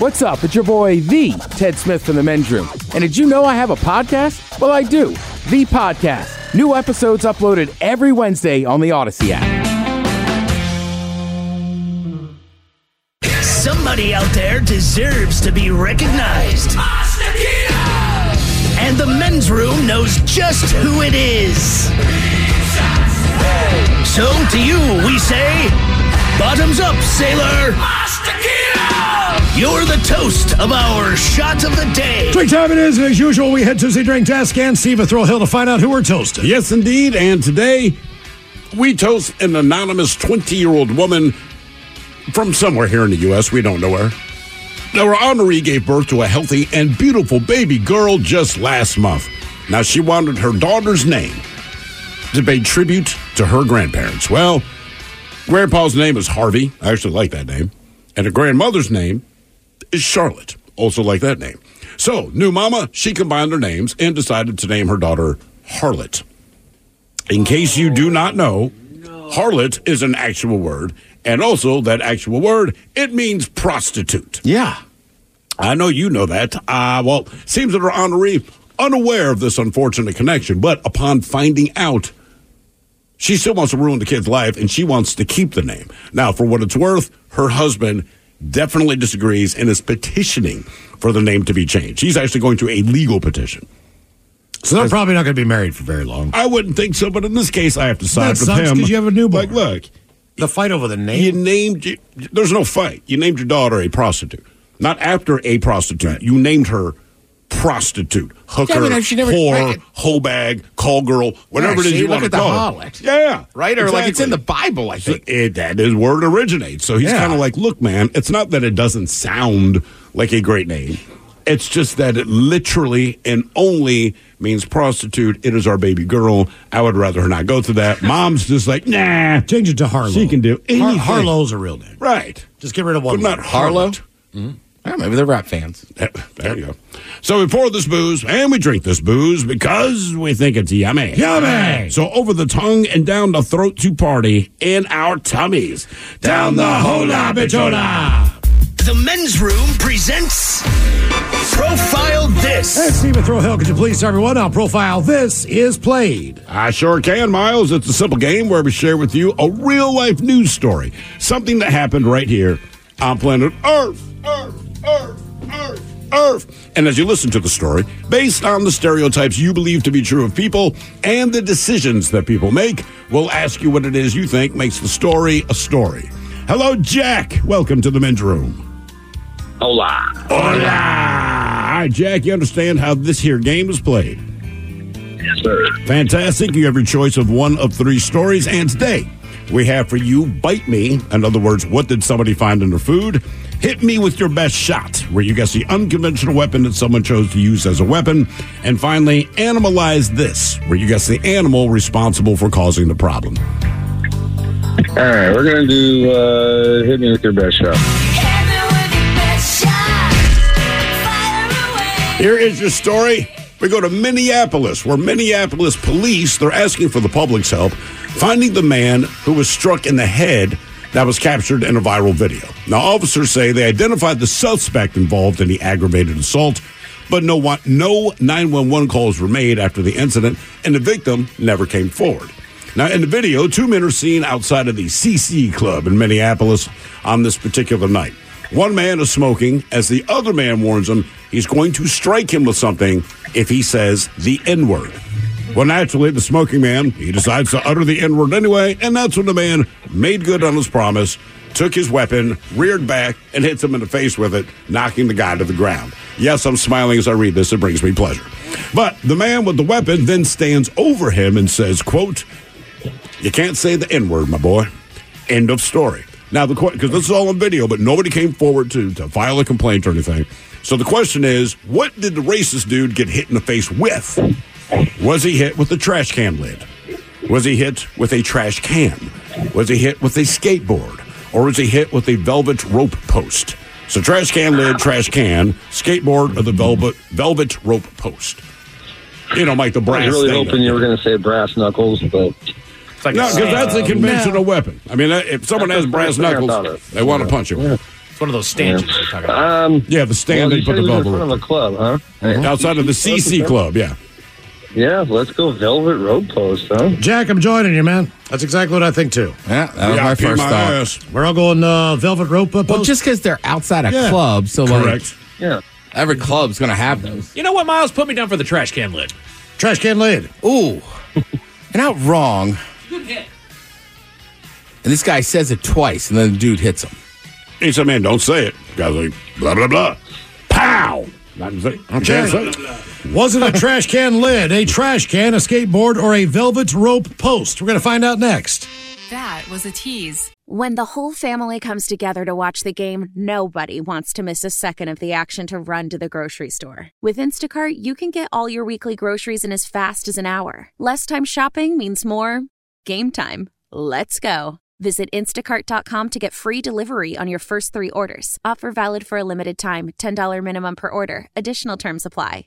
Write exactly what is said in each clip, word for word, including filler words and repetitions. What's up? It's your boy, The Ted Smith from the Men's Room. And did you know I have a podcast? Well, I do. The Podcast. New episodes uploaded every Wednesday on the Odyssey app. Somebody out there deserves to be recognized. And the Men's Room knows just who it is. So to you, we say, bottoms up, sailor. You're the toast of our shot of the day. Drink time it is, and as usual, we head to the drink desk and Steve a Thrill Hill to find out who we're toasting. Yes, indeed, and today we toast an anonymous twenty-year-old woman from somewhere here in the U S. We don't know her. Now, her honoree gave birth to a healthy and beautiful baby girl just last month. Now, she wanted her daughter's name to pay tribute to her grandparents. Well, Grandpa's name is Harvey. I actually like that name. And her grandmother's name is Charlotte. Also like that name. So, new mama, she combined their names and decided to name her daughter Harlot. In case you do not know, no. Harlot is an actual word. And also, that actual word, it means prostitute. Yeah. I know you know that. Uh, well, seems that her honoree, unaware of this unfortunate connection, but upon finding out, she still wants to ruin the kid's life, and she wants to keep the name. Now, for what it's worth, her husband definitely disagrees and is petitioning for the name to be changed. He's actually going to a legal petition. So they're probably not going to be married for very long. I wouldn't think so, but in this case, I have to side with him. That sucks because you have a newborn. Like, look. The fight over the name? You named, you, there's no fight. You named your daughter a prostitute. Not after a prostitute. Right. You named her prostitute, hooker, yeah, I mean, if she never, whore, right, hoe bag, call girl, whatever yeah, it is you want to call. Look at the harlot. Yeah. Right? Or exactly. Like it's in the Bible, I think. So it, that is where it originates. So he's yeah. kind of like, look, man, it's not that it doesn't sound like a great name. It's just that it literally and only means prostitute. It is our baby girl. I would rather her not go through that. Mom's just like, nah. Change it to Harlow. She can do anything. Har- Harlow's a real name. Right. Just get rid of one. But not Harlow. Mm-hmm. Well, maybe they're rap fans. There you go. So we pour this booze, and we drink this booze because we think it's yummy. Yummy! So over the tongue and down the throat to party in our tummies. Down the hola, bichona! The Men's Room presents Profile This. Hey, Steve and Thrill Hill, could you please tell everyone how Profile This is played? I sure can, Miles. It's a simple game where we share with you a real-life news story, something that happened right here on planet Earth. Earth. Earth, Earth, Earth. And as you listen to the story, based on the stereotypes you believe to be true of people and the decisions that people make, we'll ask you what it is you think makes the story a story. Hello, Jack. Welcome to the Men's Room. Hola. Hola. All right, Jack, you understand how this here game is played? Yes, sir. Fantastic. You have your choice of one of three stories. And today, we have for you, Bite Me. In other words, what did somebody find in their food? Hit Me With Your Best Shot, where you guess the unconventional weapon that someone chose to use as a weapon. And finally, Animalize This, where you guess the animal responsible for causing the problem. All right, we're going to do uh, Hit Me With Your Best Shot. Hit me with your best shot. Fire away. Here is your story. We go to Minneapolis, where Minneapolis police, they're asking for the public's help, finding the man who was struck in the head that was captured in a viral video. Now, officers say they identified the suspect involved in the aggravated assault, but no no nine one one calls were made after the incident, and the victim never came forward. Now, in the video, two men are seen outside of the C C Club in Minneapolis on this particular night. One man is smoking as the other man warns him he's going to strike him with something if he says the N-word. Well, naturally, the smoking man, he decides to utter the N-word anyway, and that's when the man made good on his promise, took his weapon, reared back, and hits him in the face with it, knocking the guy to the ground. Yes, I'm smiling as I read this. It brings me pleasure. But the man with the weapon then stands over him and says, quote, "You can't say the N-word, my boy." End of story. Now, the because this is all on video, but nobody came forward to, to file a complaint or anything. So the question is, what did the racist dude get hit in the face with? Was he hit with a trash can lid? Was he hit with a trash can? Was he hit with a skateboard? Or was he hit with a velvet rope post? So trash can lid, trash can, skateboard, or the velvet velvet rope post. You know, Mike, the brass I was really hoping you were going to say brass knuckles, but... Like no, because that's a conventional no. weapon. I mean, if someone has brass knuckles, they want to yeah. punch him. Yeah. It's one of those stanchions yeah. you're talking about. Um, yeah, the stand well, they put the velvet rope. Outside of the club, huh? Mm-hmm. Outside of the C C Club, yeah. Yeah, let's go velvet rope post, huh? Jack, I'm joining you, man. That's exactly what I think, too. Yeah, that was yeah, my first my thought. Ass. We're all going uh, velvet rope post? Well, just because they're outside a yeah. club, so Correct. like... Yeah. Every club's going to have those. You know what, Miles? Put me down for the trash can lid. Trash can lid. Ooh. You're not wrong. Good hit. And this guy says it twice, and then the dude hits him. He said, man, don't say it. The guy's like, blah, blah, blah. Pow! Not to say, okay. Blah, blah, blah. Wasn't a trash can lid, a trash can, a skateboard, or a velvet rope post? We're going to find out next. That was a tease. When the whole family comes together to watch the game, nobody wants to miss a second of the action to run to the grocery store. With Instacart, you can get all your weekly groceries in as fast as an hour. Less time shopping means more game time. Let's go. Visit instacart dot com to get free delivery on your first three orders. Offer valid for a limited time. ten dollars minimum per order. Additional terms apply.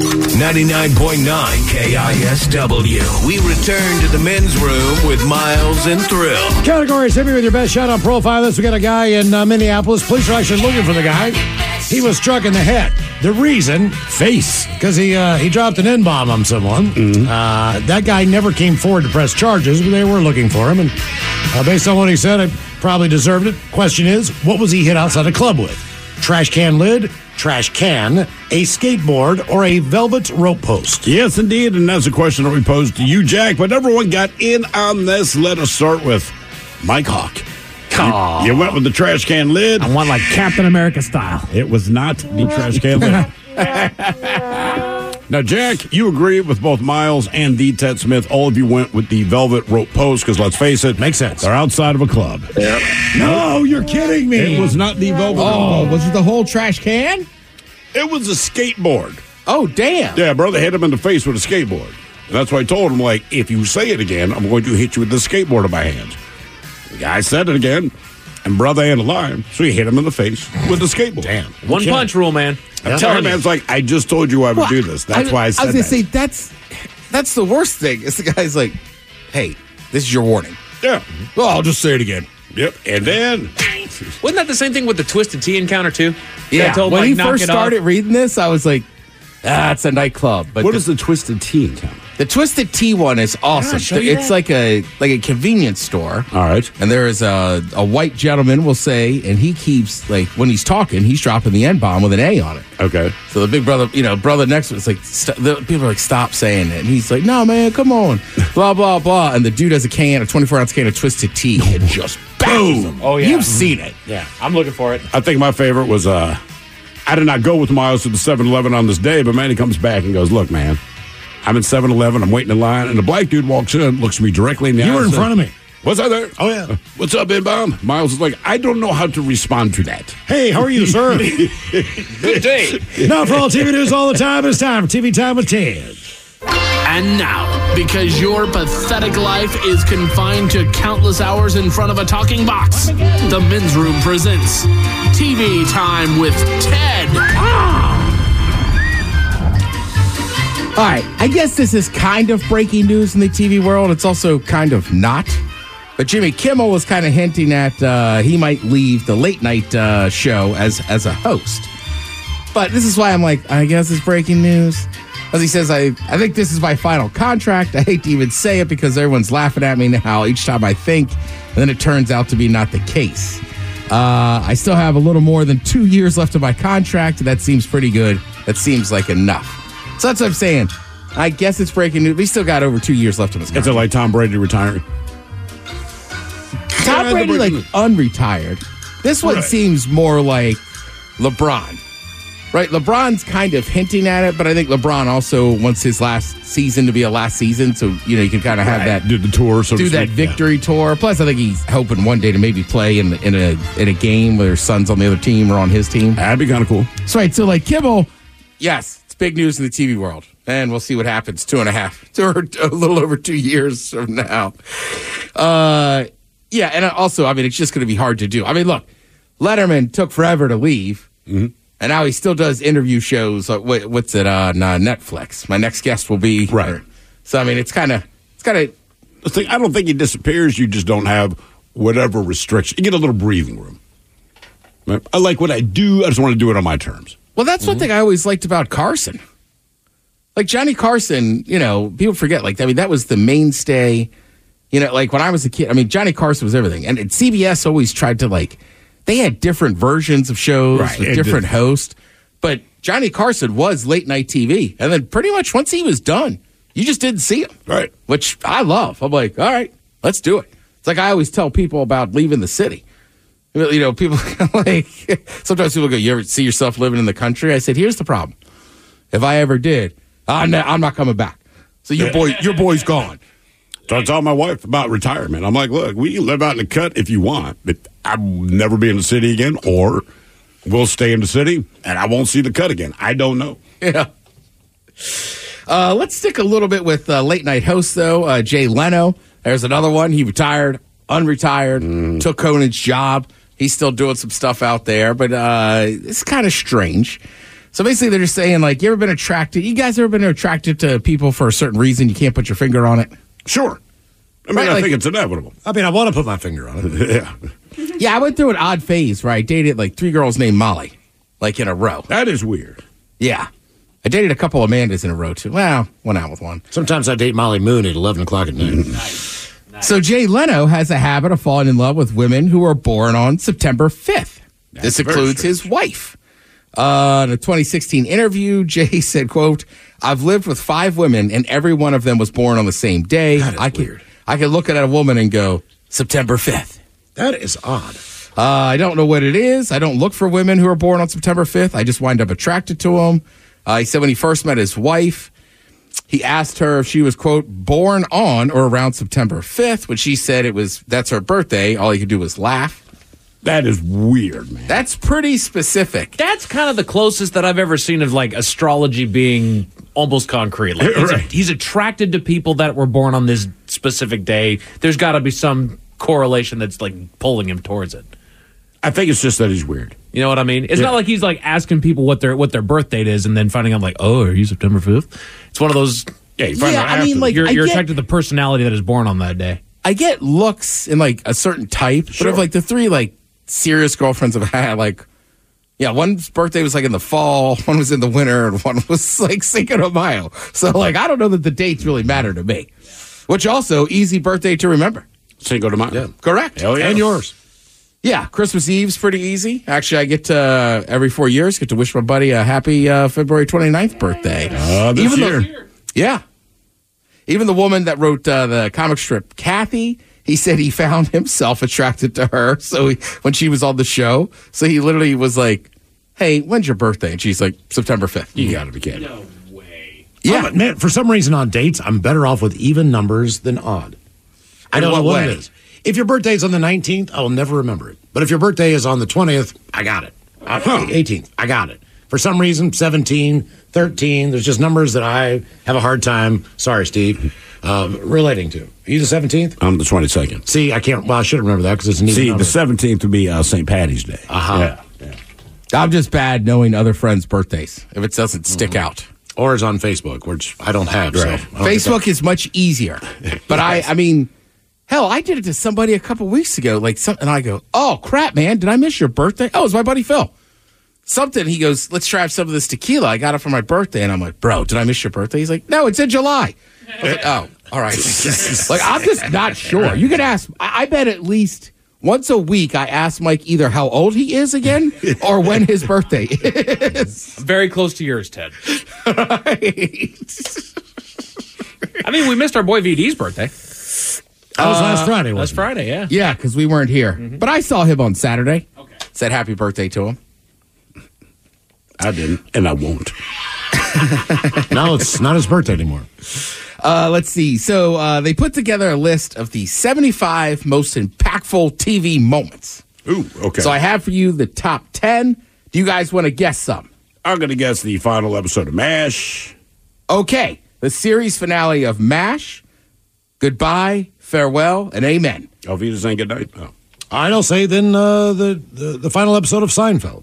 ninety-nine point nine K I S W. We return to the men's room with Miles and Thrill. Categories, hit me with your best shot on profile. This, we got a guy in uh, Minneapolis. Police are actually looking for the guy. He was struck in the head. The reason, face, because he uh, he dropped an N-bomb on someone. Mm-hmm. Uh, that guy never came forward to press charges, but they were looking for him. And uh, based on what he said, I probably deserved it. Question is, what was he hit outside a club with? Trash can lid, trash can, a skateboard, or a velvet rope post? Yes, indeed, and that's a question that we posed to you, Jack, but everyone got in on this. Let us start with Mike Hawk. You, you went with the trash can lid. I want like Captain America style. It was not the trash can lid. Now, Jack, you agree with both Miles and the Ted Smith. All of you went with the velvet rope post because, let's face it, makes sense. They're outside of a club. Yep. No, you're kidding me. It was not the velvet rope post. Oh, was it the whole trash can? It was a skateboard. Oh, damn. Yeah, brother hit him in the face with a skateboard. And that's why I told him, like, if you say it again, I'm going to hit you with the skateboard in my hands. The guy said it again, and brother ain't alive, so he hit him in the face with a skateboard. Damn. One okay. punch rule, man. I'm telling him, man, it's like, I just told you I would well, do this. That's I, why I said that. I was going to say, that's, that's the worst thing. It's the guy's like, hey, this is your warning. Yeah. Well, I'll just say it again. Yep. And then... Wasn't that the same thing with the Twisted Tea encounter, too? Yeah. Told, when like, he first started off. reading this, I was like, ah, it's a nightclub. But what the, is the Twisted Tea encounter? The Twisted Tea one is awesome. It's that? like a like a convenience store. All right. And there is a, a white gentleman, we'll say, and he keeps, like, when he's talking, he's dropping the N-bomb with an A on it. Okay. So the big brother, you know, brother next to him, it's like, st- the, people are like, stop saying it. And he's like, no, man, come on. Blah, blah, blah. And the dude has a can, a twenty-four ounce can of Twisted Tea. And just... Boom. Oh, yeah. You've seen it. Yeah. I'm looking for it. I think my favorite was, uh, I did not go with Miles to the seven eleven on this day, but man, he comes back and goes, look, man, I'm in seven eleven. I'm waiting in line. And the black dude walks in, looks at me directly in the eye. You were in front of me. What's up there? Oh, yeah. What's up, Inbom? Miles is like, I don't know how to respond to that. Hey, how are you, sir? Good day. Now for all T V news all the time, it's time for T V Time with Ted. And now, because your pathetic life is confined to countless hours in front of a talking box, the Men's Room presents T V Time with Ted. Ah! All right, I guess this is kind of breaking news in the T V world. It's also kind of not. But Jimmy Kimmel was kind of hinting at uh, he might leave the late night uh, show as, as a host. But this is why I'm like, I guess it's breaking news. As he says, I, I think this is my final contract. I hate to even say it because everyone's laughing at me now each time I think. And then it turns out to be not the case. Uh, I still have a little more than two years left of my contract. That seems pretty good. That seems like enough. So that's what I'm saying. I guess it's breaking news. We still got over two years left of his contract. Is it like Tom Brady retiring? Tom Brady, like, unretired. This one right. seems more like LeBron, right? LeBron's kind of hinting at it, but I think LeBron also wants his last season to be a last season, so, you know, you can kind of have right. that. Do the tour. So do that speak. victory yeah. tour. Plus, I think he's hoping one day to maybe play in, in, a, in a game where his son's on the other team or on his team. That'd be kind of cool. So, right, so, like, Kimmel, yes, it's big news in the T V world. And we'll see what happens two and a half, two or a little over two years from now. Uh... Yeah, and also, I mean, it's just going to be hard to do. I mean, look, Letterman took forever to leave, mm-hmm. and now he still does interview shows. Like, what, what's it on uh, Netflix? My next guest will be right. Or, so, I mean, it's kind of it's kind of. I don't think he disappears. You just don't have whatever restriction. You get a little breathing room. I like what I do. I just want to do it on my terms. Well, that's mm-hmm. one thing I always liked about Carson. Like Johnny Carson, you know, people forget. Like, I mean, that was the mainstay. You know, like when I was a kid, I mean, Johnny Carson was everything. And C B S always tried to, like, they had different versions of shows right. with it different did. hosts. But Johnny Carson was late night T V. And then pretty much once he was done, you just didn't see him. Right. Which I love. I'm like, all right, let's do it. It's like I always tell people about leaving the city. You know, people like, sometimes people go, you ever see yourself living in the country? I said, here's the problem. If I ever did, I'm not, I'm not coming back. So your boy, your boy's gone. So I told my wife about retirement. I'm like, look, we can live out in the cut if you want, but I'll never be in the city again, or we'll stay in the city, and I won't see the cut again. I don't know. Yeah. Uh, let's stick a little bit with uh, late-night hosts, though. Uh, Jay Leno, there's another one. He retired, unretired, mm. took Conan's job. He's still doing some stuff out there, but uh, it's kind of strange. So basically they're just saying, like, you ever been attracted? You guys ever been attracted to people for a certain reason? You can't put your finger on it? Sure. I mean, right, I like, think it's inevitable. I mean, I want to put my finger on it. yeah. Yeah, I went through an odd phase where I dated, like, three girls named Molly, like, in a row. That is weird. Yeah. I dated a couple of Amandas in a row, too. Well, went out with one. Sometimes I date Molly Moon at eleven o'clock at night. Nice. Nice. So Jay Leno has a habit of falling in love with women who are born on September fifth. That's this includes his wife. Uh, in a twenty sixteen interview, Jay said, quote, I've lived with five women, and every one of them was born on the same day. That is I can, weird. I can look at a woman and go, September fifth. That is odd. Uh, I don't know what it is. I don't look for women who are born on September fifth. I just wind up attracted to them. Uh, he said when he first met his wife, he asked her if she was, quote, born on or around September fifth, when she said it was that's her birthday. All he could do was laugh. That is weird, man. That's pretty specific. That's kind of the closest that I've ever seen of, like, astrology being almost concrete. Like, he's, right. a, he's attracted to people that were born on this specific day. There's got to be some correlation that's, like, pulling him towards it. I think it's just that he's weird. You know what I mean? It's yeah. not like he's, like, asking people what their what their birth date is and then finding out, like, oh, are you September fifth? It's one of those. Yeah, you find yeah, out I mean, like, You're, I you're get... attracted to the personality that is born on that day. I get looks in, like, a certain type. Sure. But if, like, the three, like, serious girlfriends I've had, like, yeah, one's birthday was, like, in the fall, one was in the winter, and one was, like, Cinco de Mayo. So, like, I don't know that the dates really matter to me. Which also, easy birthday to remember. Cinco de Mayo. Yeah. Correct. Hell yeah. And yours. Yeah, Christmas Eve's pretty easy. Actually, I get to, uh, every four years, get to wish my buddy a happy uh, February twenty-ninth birthday. Uh, this Even year. The, yeah. Even the woman that wrote uh, the comic strip, Kathy, He said he found himself attracted to her. So he, when she was on the show, so he literally was like, "Hey, when's your birthday?" And she's like, September fifth. You got to be kidding. No way. Yeah, but man, for some reason on dates, I'm better off with even numbers than odd. I don't know what it is. If your birthday is on the nineteenth, I'll never remember it. But if your birthday is on the twentieth, I got it. Uh, eighteenth, I got it. For some reason, seventeen, thirteen, there's just numbers that I have a hard time, sorry, Steve, um, relating to. Are you the seventeenth? I'm the twenty-second. See, I can't, well, I should remember that because it's an easy number. See, the seventeenth would be uh, Saint Patty's Day. Uh-huh. Yeah. Yeah. I'm just bad knowing other friends' birthdays if it doesn't stick mm-hmm. out. Or is on Facebook, which I don't have. Right. So I don't Facebook is much easier. But yes. I, I mean... Hell, I did it to somebody a couple weeks ago. Like something, and I go, "Oh crap, man! Did I miss your birthday?" Oh, it's my buddy Phil. Something. He goes, "Let's try some of this tequila. I got it for my birthday." And I'm like, "Bro, did I miss your birthday?" He's like, "No, it's in July." I was like, "Oh, all right." Like I'm just not sure. You could ask. I, I bet at least once a week I ask Mike either how old he is again or when his birthday is. I'm very close to yours, Ted. Right. I mean, we missed our boy V D's birthday. That was last Friday, wasn't it? Last Friday, yeah. Yeah, because we weren't here. Mm-hmm. But I saw him on Saturday. Okay. Said happy birthday to him. I didn't, and I won't. Now it's not his birthday anymore. Uh, let's see. So uh, they put together a list of the seventy-five most impactful T V moments. Ooh, okay. So I have for you the top ten. Do you guys want to guess some? I'm going to guess the final episode of MASH. Okay. The series finale of MASH. Goodbye. Farewell and amen. Alvita saying good night. Oh. I don't say then uh, the, the the final episode of Seinfeld.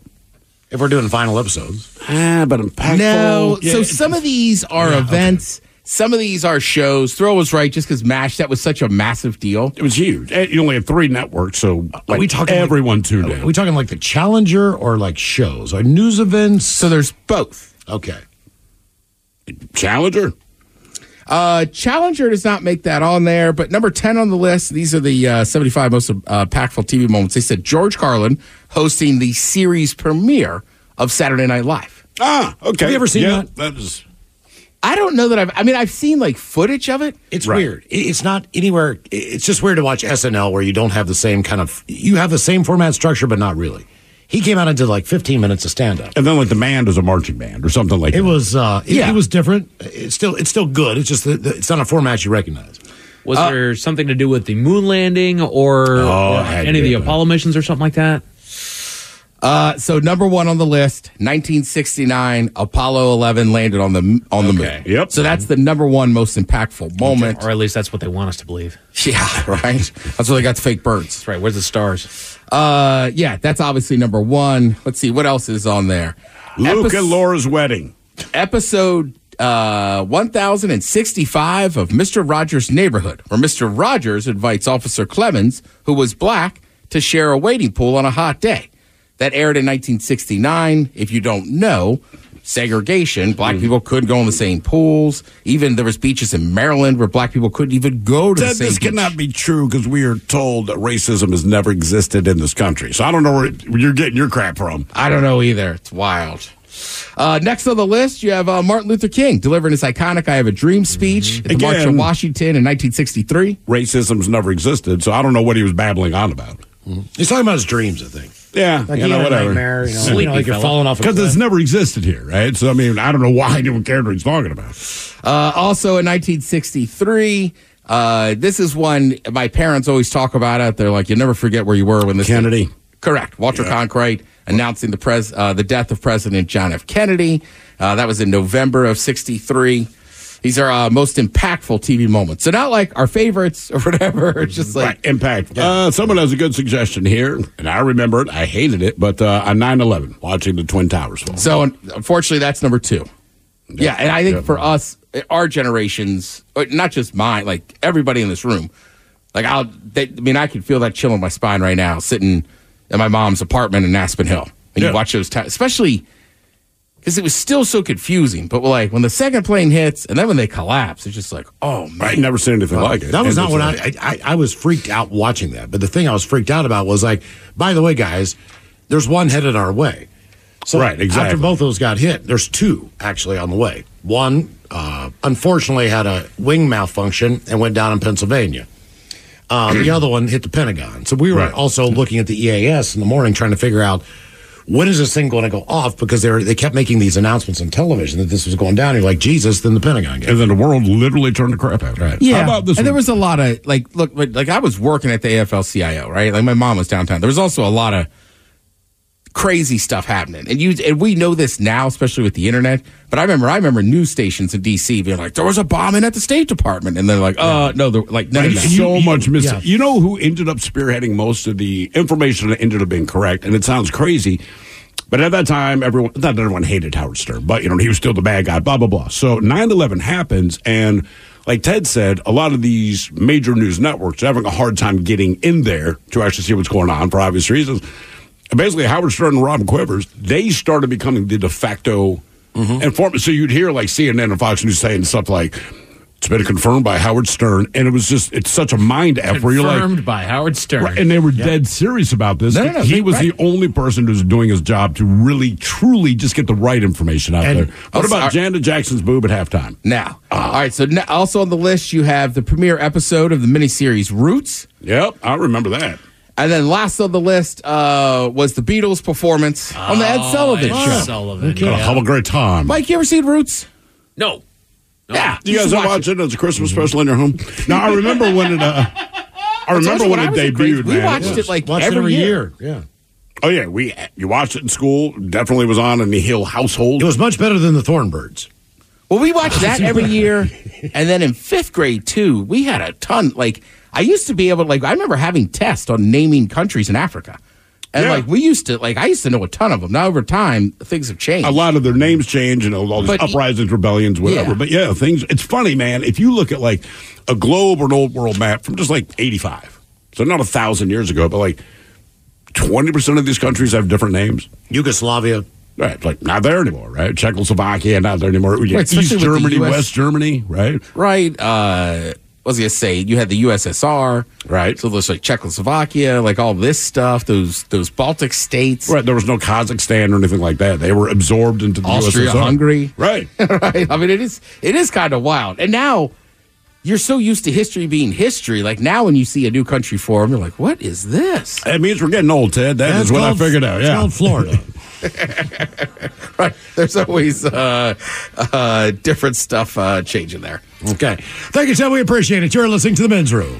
If we're doing final episodes, ah, but impactful. No, yeah. So some of these are yeah, events. Okay. Some of these are shows. Throw was right, just because MASH, that was such a massive deal. It was huge. You only had three networks, so like, are we talking everyone like, tuned in. Are we talking like the Challenger or like shows or news events? So there's both. Okay. Challenger. Uh, Challenger does not make that on there, but number ten on the list, these are the uh, seventy-five most uh, impactful T V moments. They said George Carlin hosting the series premiere of Saturday Night Live. Ah, okay. Have you ever seen yeah, that? that is... I don't know that I've, I mean, I've seen like footage of it. It's right. weird. It's not anywhere, it's just weird to watch S N L where you don't have the same kind of, you have the same format structure, but not really. He came out and did like fifteen minutes of stand-up. And then like the band was a marching band or something like it that. Was, uh, it, yeah. it was different. It's still it's still good. It's just the, the, it's not a format you recognize. Was uh, there something to do with the moon landing or oh, uh, any of the Apollo missions or something like that? Uh, so number one on the list, nineteen sixty-nine, Apollo eleven landed on the on the okay. moon. Yep. So that's the number one most impactful moment. Or at least that's what they want us to believe. Yeah, right? That's where they got the fake birds. That's right. Where's the stars? Uh, yeah, that's obviously number one. Let's see. What else is on there? Luke Epi- and Laura's wedding. Episode uh, one thousand sixty-five of Mister Rogers' Neighborhood, where Mister Rogers invites Officer Clemens, who was black, to share a wading pool on a hot day. That aired in nineteen sixty-nine. If you don't know, segregation, black mm. people couldn't go in the same pools. Even there was beaches in Maryland where black people couldn't even go to that, the same this beach. Cannot be true because we are told that racism has never existed in this country. So I don't know where you're getting your crap from. I don't know either. It's wild. Uh, next on the list, you have uh, Martin Luther King delivering his iconic I Have a Dream speech mm-hmm. at the Again, March on Washington in nineteen sixty-three. Racism's never existed, so I don't know what he was babbling on about. Mm-hmm. He's talking about his dreams, I think. Yeah, like you know, whatever. Nightmare, you know, Sleepy you know, like you're falling off a cliff. Because it's never existed here, right? So, I mean, I don't know why I don't care what he's talking about. Uh, also in nineteen sixty-three, uh, this is one my parents always talk about it. They're like, you'll never forget where you were when this Kennedy. Thing. Correct. Walter yeah. Cronkite announcing the pres uh, the death of President John F. Kennedy. Uh, that was in November of sixty-three. These are uh, most impactful T V moments. So not like our favorites or whatever. It's just like right. impactful. Uh, someone has a good suggestion here, and I remember it. I hated it, but uh, on nine eleven, watching the Twin Towers fall. So unfortunately, that's number two. Yeah, yeah and I think yeah. for us, our generations, not just mine, like everybody in this room, like I'll. They, I mean, I can feel that chill in my spine right now, sitting in my mom's apartment in Aspen Hill, and yeah. you watch those, t- especially. Because it was still so confusing, but like when the second plane hits and then when they collapse, it's just like, oh man, I've never seen anything like it. That was not what I, I I was freaked out watching that. But the thing I was freaked out about was like, by the way, guys, there's one headed our way. So right, exactly. After both of those got hit, there's two actually on the way. One uh, unfortunately had a wing malfunction and went down in Pennsylvania. Um, the other one hit the Pentagon. So we were right. also looking at the E A S in the morning trying to figure out, when is this thing going to go off? Because they were, they kept making these announcements on television that this was going down. You're like, Jesus, then the Pentagon gave. And then the world literally turned to crap out. Right. Yeah. How about this and one? There was a lot of, like, look, like I was working at the A F L C I O, right? Like my mom was downtown. There was also a lot of crazy stuff happening. And you and we know this now, especially with the internet. But I remember I remember news stations in D C being like, there was a bombing at the State Department. And they're like, uh, no, there, like, no, there's so you, much missing. Yeah. You know who ended up spearheading most of the information that ended up being correct? And it sounds crazy, but at that time, everyone, not that everyone hated Howard Stern, but, you know, he was still the bad guy, blah, blah, blah. So nine eleven happens, and like Ted said, a lot of these major news networks are having a hard time getting in there to actually see what's going on for obvious reasons. And basically, Howard Stern and Rob Quivers, they started becoming the de facto mm-hmm. informant. So you'd hear, like, C N N and Fox News saying stuff like, it's been confirmed by Howard Stern. And it was just, it's such a mind effort. Confirmed You're like, by Howard Stern. Right, and they were yeah. dead serious about this. No, no, no, he they, was right. the only person who's doing his job to really, truly just get the right information out and, there. What also, about Janet Jackson's boob at halftime? Now. Uh, All right, so now, also on the list, you have the premiere episode of the miniseries Roots. Yep, I remember that. And then last on the list uh, was the Beatles' performance oh, on the Ed Sullivan Ed show. Sullivan, okay. yeah. Have a great time. Mike, you ever seen Roots? No. no. Yeah. You, you guys watch, watch it as a Christmas mm-hmm. special in your home? Now, I remember when it uh, I remember I when, when I it debuted, man. We watched it, was, it like watched every, it every year. year. Yeah. Oh, yeah. We You watched it in school. Definitely was on in the Hill household. It was much better than the Thornbirds. Well, we watched that every year. And then in fifth grade, too, we had a ton, like... I used to be able to, like, I remember having tests on naming countries in Africa. And, yeah. like, we used to, like, I used to know a ton of them. Now, over time, things have changed. A lot of their names change, and all these but, uprisings, rebellions, whatever. Yeah. But, yeah, things, it's funny, man. If you look at, like, a globe or an old world map from just, like, eighty-five, so not a thousand years ago, but, like, twenty percent of these countries have different names. Yugoslavia. Right, like, not there anymore, right? Czechoslovakia, not there anymore. Right, East Germany, West Germany, right? Right, uh... I was going to say, you had the U S S R, right? So there's like Czechoslovakia, like all this stuff, those those Baltic states. Right, there was no Kazakhstan or anything like that. They were absorbed into the Austria, U S S R. Austria-Hungary. Right. right. I mean, it is it is kind of wild. And now you're so used to history being history. Like now when you see a new country form, you're like, what is this? It means we're getting old, Ted. That That's is what called, I figured out. It's yeah. called Florida. right. There's always uh, uh, different stuff uh, changing there. Okay. Thank you, Ted. We appreciate it. You're listening to The Men's Room.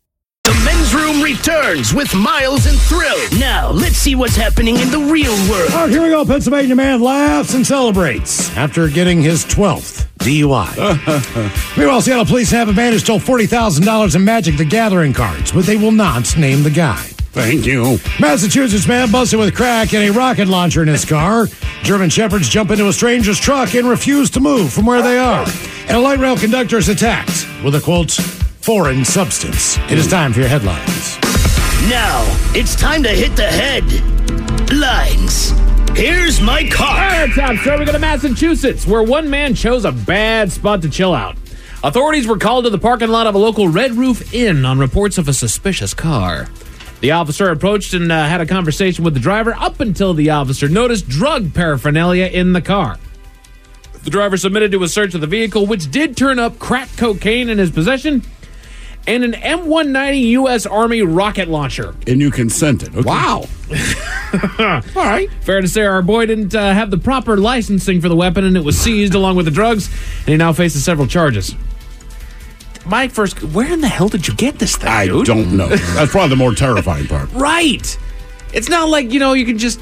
The Men's Room returns with Miles and Thrill. Now, let's see what's happening in the real world. All right, here we go. Pennsylvania man laughs and celebrates after getting his twelfth D U I. Meanwhile, Seattle police have a man who stole forty thousand dollars in Magic the Gathering cards, but they will not name the guy. Thank you. Massachusetts man busted with crack and a rocket launcher in his car. German Shepherds jump into a stranger's truck and refuse to move from where they are. And a light rail conductor is attacked with a, quote, foreign substance. It is time for your headlines. Now, it's time to hit the headlines. Here's my car. All right, top story. We go to Massachusetts, where one man chose a bad spot to chill out. Authorities were called to the parking lot of a local Red Roof Inn on reports of a suspicious car. The officer approached and uh, had a conversation with the driver up until the officer noticed drug paraphernalia in the car. The driver submitted to a search of the vehicle, which did turn up crack cocaine in his possession and an M one ninety U S Army rocket launcher. And you consented. Okay. Wow. All right. Fair to say our boy didn't uh, have the proper licensing for the weapon, and it was seized along with the drugs, and he now faces several charges. My first, where in the hell did you get this thing, I dude? don't know. That's probably the more terrifying part. Right. It's not like, you know, you can just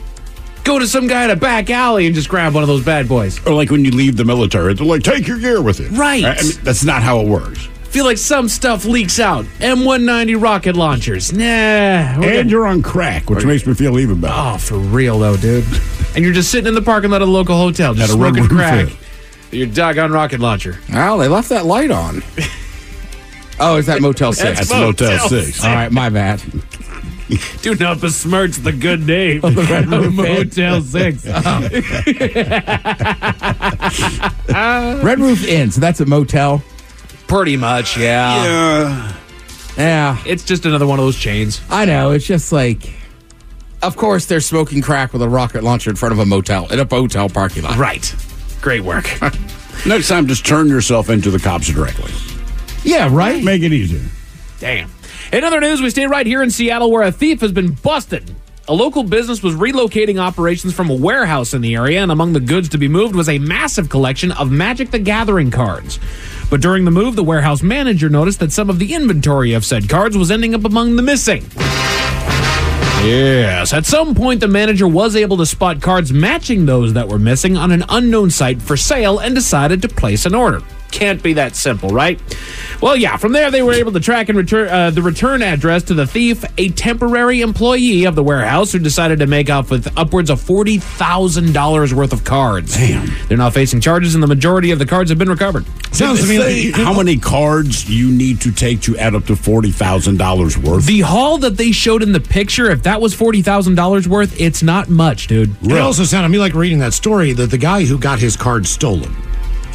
go to some guy in a back alley and just grab one of those bad boys. Or like when you leave the military, they're like, take your gear with you. Right. I mean, that's not how it works. Feel like some stuff leaks out. M one ninety rocket launchers. Nah. And good. You're on crack, which makes me feel even better. Oh, for real, though, dude. And you're just sitting in the parking lot of a local hotel, just smoking crack. Your doggone rocket launcher. Well, they left that light on. Oh, is that Motel six? That's, That's Motel, Motel six. six. All right, my bad. Do not besmirch the good name of Motel six. Oh. Red Roof Inn, so that's a motel? Pretty much, yeah. Yeah. Yeah. It's just another one of those chains. I know. It's just like, of course, they're smoking crack with a rocket launcher in front of a motel, in a motel parking lot. Right. Great work. Next time, just turn yourself into the cops directly. Yeah, right? Make it easier. Damn. In other news, we stay right here in Seattle where a thief has been busted. A local business was relocating operations from a warehouse in the area, and among the goods to be moved was a massive collection of Magic the Gathering cards. But during the move, the warehouse manager noticed that some of the inventory of said cards was ending up among the missing. Yes, at some point, the manager was able to spot cards matching those that were missing on an unknown site for sale and decided to place an order. Can't be that simple, right? Well, yeah, from there they were able to track and return uh, the return address to the thief, a temporary employee of the warehouse who decided to make off with upwards of forty thousand dollars worth of cards. Damn. They're now facing charges, and the majority of the cards have been recovered. Sounds to me like how many cards you need to take to add up to forty thousand dollars worth? The haul that they showed in the picture, if that was forty thousand dollars worth, it's not much, dude. Really? It also sounded to me like reading that story that the guy who got his cards stolen,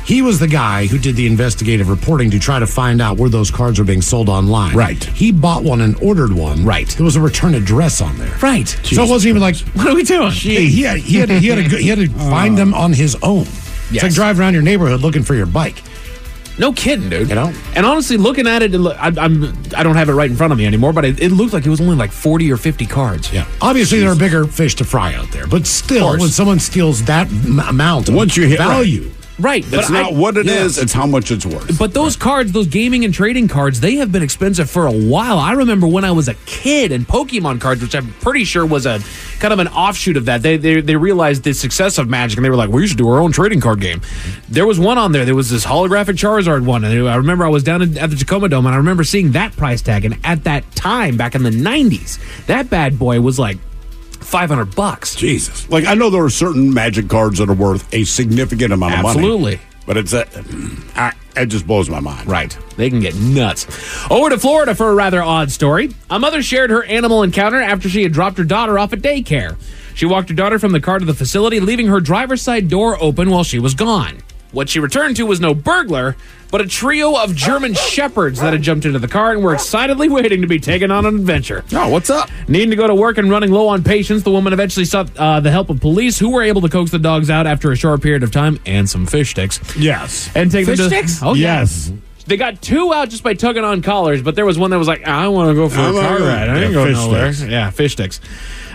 he was the guy who did the investigative reporting to try to find out where those cards were being sold online. Right. He bought one and ordered one. Right. There was a return address on there. Right. Jeez. So it wasn't even like, what are we doing? Hey, he had, he had, he had, a, he had to find them on his own. Yes. It's like driving around your neighborhood looking for your bike. No kidding, dude. You know? And honestly, looking at it, it look, I, I'm, I don't have it right in front of me anymore, but it, it looked like it was only like forty or fifty cards. Yeah. Obviously, Jeez. there are bigger fish to fry out there, but still, when someone steals that m- amount of Once you hit value... Right. Right. That's not I, what it yeah. is, it's how much it's worth. But those right. cards, those gaming and trading cards, they have been expensive for a while. I remember when I was a kid and Pokemon cards, which I'm pretty sure was a kind of an offshoot of that. They they, they realized the success of Magic, and they were like, we should do our own trading card game. There was one on there. There was this holographic Charizard one. And I remember I was down at the Tacoma Dome, and I remember seeing that price tag. And at that time, back in the nineties, that bad boy was like, five hundred bucks. Jesus. Like, I know there are certain Magic cards that are worth a significant amount of Absolutely. money. Absolutely. But it's a, I, it just blows my mind. Right. They can get nuts. Over to Florida for a rather odd story. A mother shared her animal encounter after she had dropped her daughter off at daycare. She walked her daughter from the car to the facility, leaving her driver's side door open while she was gone. What she returned to was no burglar, but a trio of German Shepherds that had jumped into the car and were excitedly waiting to be taken on an adventure. Oh, what's up? Needing to go to work and running low on patience, the woman eventually sought uh, the help of police, who were able to coax the dogs out after a short period of time and some fish sticks. Yes. And take fish them to, sticks? Oh, yes. Yeah. They got two out just by tugging on collars, but there was one that was like, I want to go for I'm a car ride. I ain't yeah, going nowhere. Sticks. Yeah, fish sticks.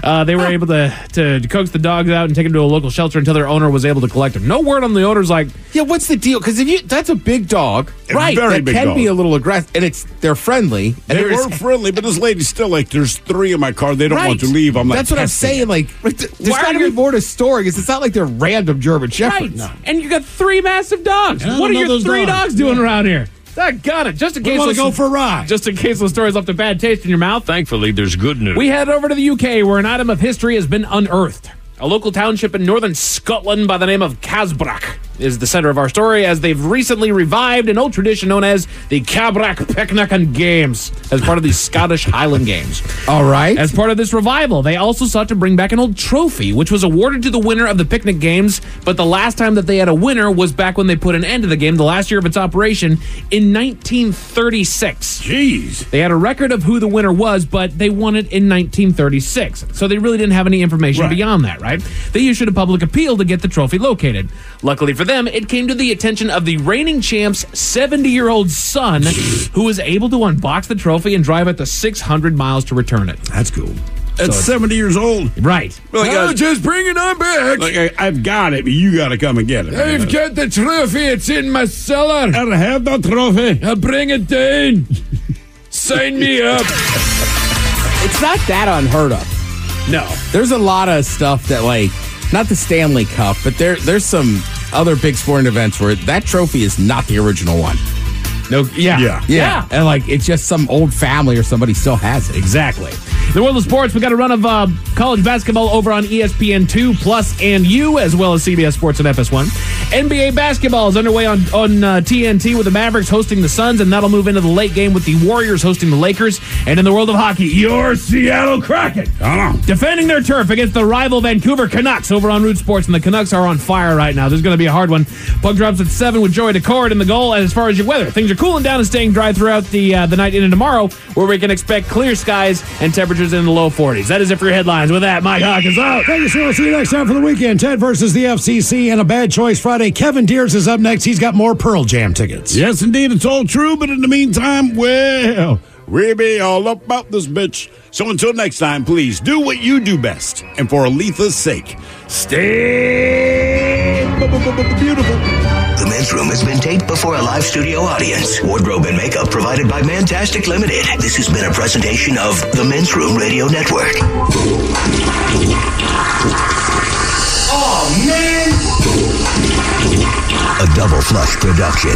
Uh, they were able to, to coax the dogs out and take them to a local shelter until their owner was able to collect them. No word on the owner's like, yeah, what's the deal? Because if you that's a big dog, a right? Very that big can dog. Be a little aggressive, and it's they're friendly. And they were friendly, but this lady's still like, there's three in my car. They don't right. want to leave. I'm like, that's what I'm saying. It. Like, there's got to be more to story. It's not like they're random German Shepherds. Right. No. And you got three massive dogs. What are your three dogs, dogs doing yeah. around here? I got it. Just in case we want to go for a ride. Just in case the story's left a bad taste in your mouth. Thankfully, there's good news. We head over to the U K, where an item of history has been unearthed. A local township in northern Scotland by the name of Casbrack is the center of our story, as they've recently revived an old tradition known as the Casbrack Picnic Games as part of the Scottish Highland Games. All right. As part of this revival, they also sought to bring back an old trophy, which was awarded to the winner of the picnic games, but the last time that they had a winner was back when they put an end to the game, the last year of its operation, in nineteen thirty-six. Jeez. They had a record of who the winner was, but they won it in nineteen thirty-six, so they really didn't have any information right. beyond that, right? They issued a public appeal to get the trophy located. Luckily for them, it came to the attention of the reigning champ's seventy-year-old son, who was able to unbox the trophy and drive it to six hundred miles to return it. That's cool. That's so seventy years old. Right. Well, like, oh, uh, just bring it on back. Like, I, I've got it, but you got to come and get it. I've got the trophy. It's in my cellar. I have the trophy. I'll bring it down. Sign me up. It's not that unheard of. No. There's a lot of stuff that, like, not the Stanley Cup, but there there's some other big sporting events where that trophy is not the original one. No, yeah. Yeah. yeah. yeah. And, like, it's just some old family or somebody still has it. Exactly. The world of sports, we got a run of uh, college basketball over on E S P N two Plus and U, as well as C B S Sports and F S one. N B A basketball is underway on, on uh, T N T with the Mavericks hosting the Suns, and that'll move into the late game with the Warriors hosting the Lakers. And in the world of hockey, your Seattle Kraken defending their turf against the rival Vancouver Canucks over on Roots Sports, and the Canucks are on fire right now. This is going to be a hard one. Puck drops at seven with Joey Decord in the goal. And as far as your weather, things are cooling down and staying dry throughout the uh, the night into tomorrow, where we can expect clear skies and temperatures in the low forties. That is it for your headlines. With that, Mike Hawkins out. Thank you, sir. We'll see you next time for the weekend. Ted versus the F C C and a bad choice Friday. Kevin Deers is up next. He's got more Pearl Jam tickets. Yes, indeed. It's all true, but in the meantime, well, we be all up about this bitch. So until next time, please do what you do best. And for Aletha's sake, stay beautiful. The men's room has been taped before a live studio audience. Wardrobe and makeup provided by Mantastic Limited. This has been a presentation of the Men's Room Radio Network. Oh, man! A Double Flush production.